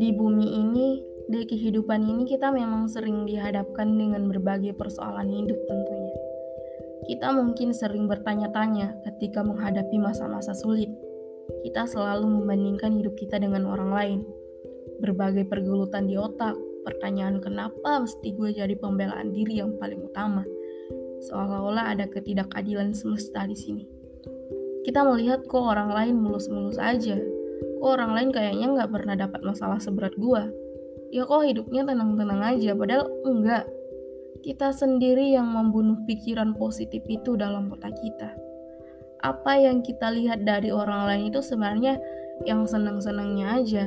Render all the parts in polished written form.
di bumi ini, di kehidupan ini kita memang sering dihadapkan dengan berbagai persoalan hidup tentunya. Kita mungkin sering bertanya-tanya ketika menghadapi masa-masa sulit. Kita selalu membandingkan hidup kita dengan orang lain. Berbagai pergulutan di otak, pertanyaan kenapa mesti gue jadi pembelaan diri yang paling utama. Seolah-olah ada ketidakadilan semesta di sini. Kita melihat kok orang lain mulus-mulus aja. Kok orang lain kayaknya gak pernah dapat masalah seberat gue. Ya kok hidupnya tenang-tenang aja, padahal enggak. Kita sendiri yang membunuh pikiran positif itu dalam otak kita. Apa yang kita lihat dari orang lain itu sebenarnya yang senang-senangnya aja.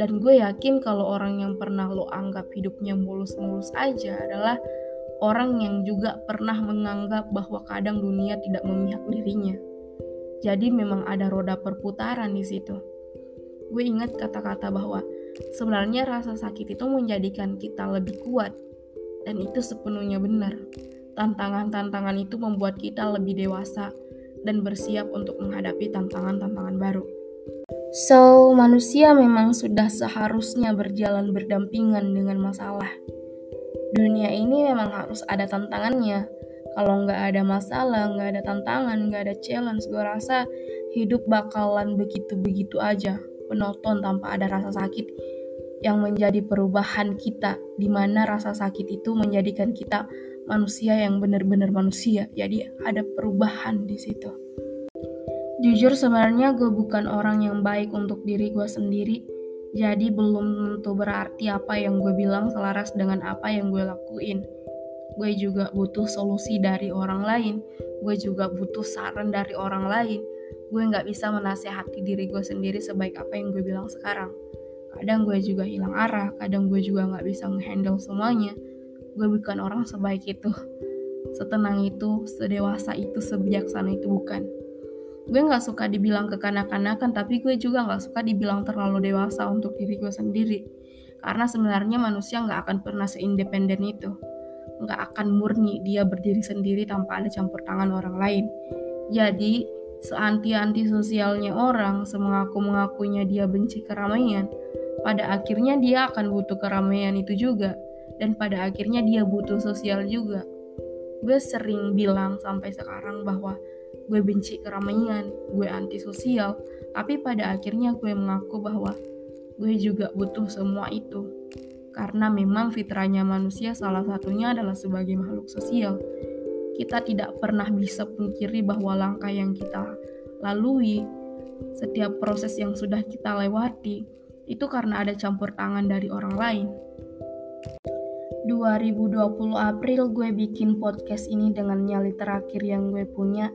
Dan gue yakin kalau orang yang pernah lo anggap hidupnya mulus-mulus aja adalah orang yang juga pernah menganggap bahwa kadang dunia tidak memihak dirinya. Jadi memang ada roda perputaran di situ. Gue ingat kata-kata bahwa sebenarnya rasa sakit itu menjadikan kita lebih kuat. Dan itu sepenuhnya benar. Tantangan-tantangan itu membuat kita lebih dewasa dan bersiap untuk menghadapi tantangan-tantangan baru. So, manusia memang sudah seharusnya berjalan berdampingan dengan masalah. Dunia ini memang harus ada tantangannya. Kalau nggak ada masalah, nggak ada tantangan, nggak ada challenge, gue rasa hidup bakalan begitu-begitu aja. Penonton tanpa ada rasa sakit yang menjadi perubahan kita, di mana rasa sakit itu menjadikan kita manusia yang benar-benar manusia. Jadi ada perubahan di situ. Jujur sebenarnya gue bukan orang yang baik untuk diri gue sendiri, jadi belum tentu berarti apa yang gue bilang selaras dengan apa yang gue lakuin. Gue juga butuh solusi dari orang lain, gue juga butuh saran dari orang lain. Gue gak bisa menasehati diri gue sendiri sebaik apa yang gue bilang sekarang. Kadang gue juga hilang arah, kadang gue juga gak bisa ngehandle semuanya. Gue bukan orang sebaik itu, setenang itu, sedewasa itu, sebijaksana itu, bukan. Gue gak suka dibilang kekanak-kanakan, tapi gue juga gak suka dibilang terlalu dewasa untuk diri gue sendiri. Karena sebenarnya manusia gak akan pernah seindependen itu. Gak akan murni dia berdiri sendiri tanpa ada campur tangan orang lain. Jadi, seanti-anti sosialnya orang, semengaku-mengakunya dia benci keramaian, pada akhirnya dia akan butuh keramaian itu juga. Dan pada akhirnya dia butuh sosial juga. Gue sering bilang sampai sekarang bahwa gue benci keramaian, gue anti sosial. Tapi pada akhirnya gue mengaku bahwa gue juga butuh semua itu. Karena memang fitrahnya manusia salah satunya adalah sebagai makhluk sosial. Kita tidak pernah bisa pungkiri bahwa langkah yang kita lalui, setiap proses yang sudah kita lewati, itu karena ada campur tangan dari orang lain. 2020 April gue bikin podcast ini dengan nyali terakhir yang gue punya.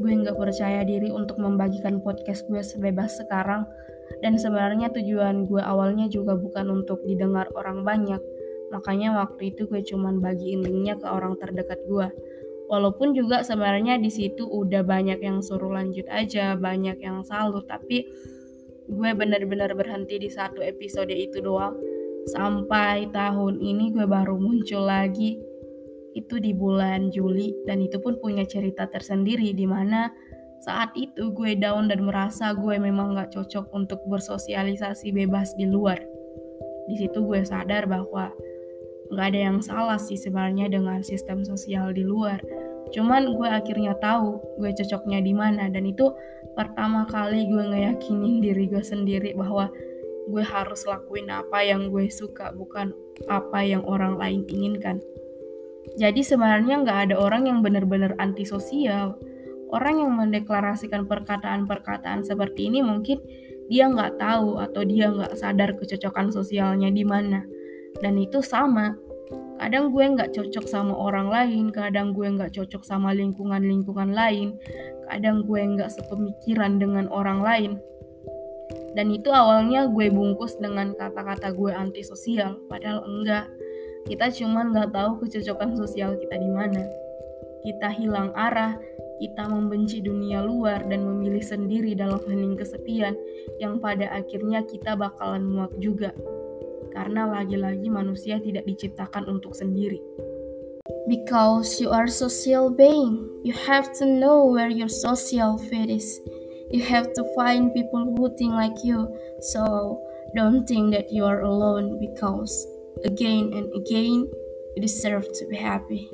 Gue gak percaya diri untuk membagikan podcast gue sebebas sekarang. Dan sebenarnya tujuan gue awalnya juga bukan untuk didengar orang banyak. Makanya waktu itu gue cuman bagiin linknya ke orang terdekat gue. Walaupun juga sebenarnya di situ udah banyak yang suruh lanjut aja, banyak yang salut, tapi gue benar-benar berhenti di satu episode itu doang. Sampai tahun ini gue baru muncul lagi. Itu di bulan Juli. Dan itu pun punya cerita tersendiri. Dimana saat itu gue down dan merasa gue memang gak cocok untuk bersosialisasi bebas di luar. Di situ gue sadar bahwa gak ada yang salah sih sebenarnya dengan sistem sosial di luar. Cuman gue akhirnya tahu gue cocoknya di mana. Dan itu pertama kali gue ngeyakinin diri gue sendiri bahwa gue harus lakuin apa yang gue suka, bukan apa yang orang lain inginkan. Jadi sebenarnya gak ada orang yang benar-benar antisosial. Orang yang mendeklarasikan perkataan-perkataan seperti ini mungkin dia gak tahu atau dia gak sadar kecocokan sosialnya di mana. Dan itu sama. Kadang gue gak cocok sama orang lain, kadang gue gak cocok sama lingkungan-lingkungan lain, kadang gue gak sepemikiran dengan orang lain. Dan itu awalnya gue bungkus dengan kata-kata gue antisosial, padahal enggak. Kita cuman gak tahu kecocokan sosial kita di mana. Kita hilang arah, kita membenci dunia luar dan memilih sendiri dalam hening kesepian, yang pada akhirnya kita bakalan muak juga. Karena lagi-lagi manusia tidak diciptakan untuk sendiri. Because you are social being, you have to know where your social fit is. You have to find people who think like you. So, Don't think that you are alone because again and again you deserve to be happy.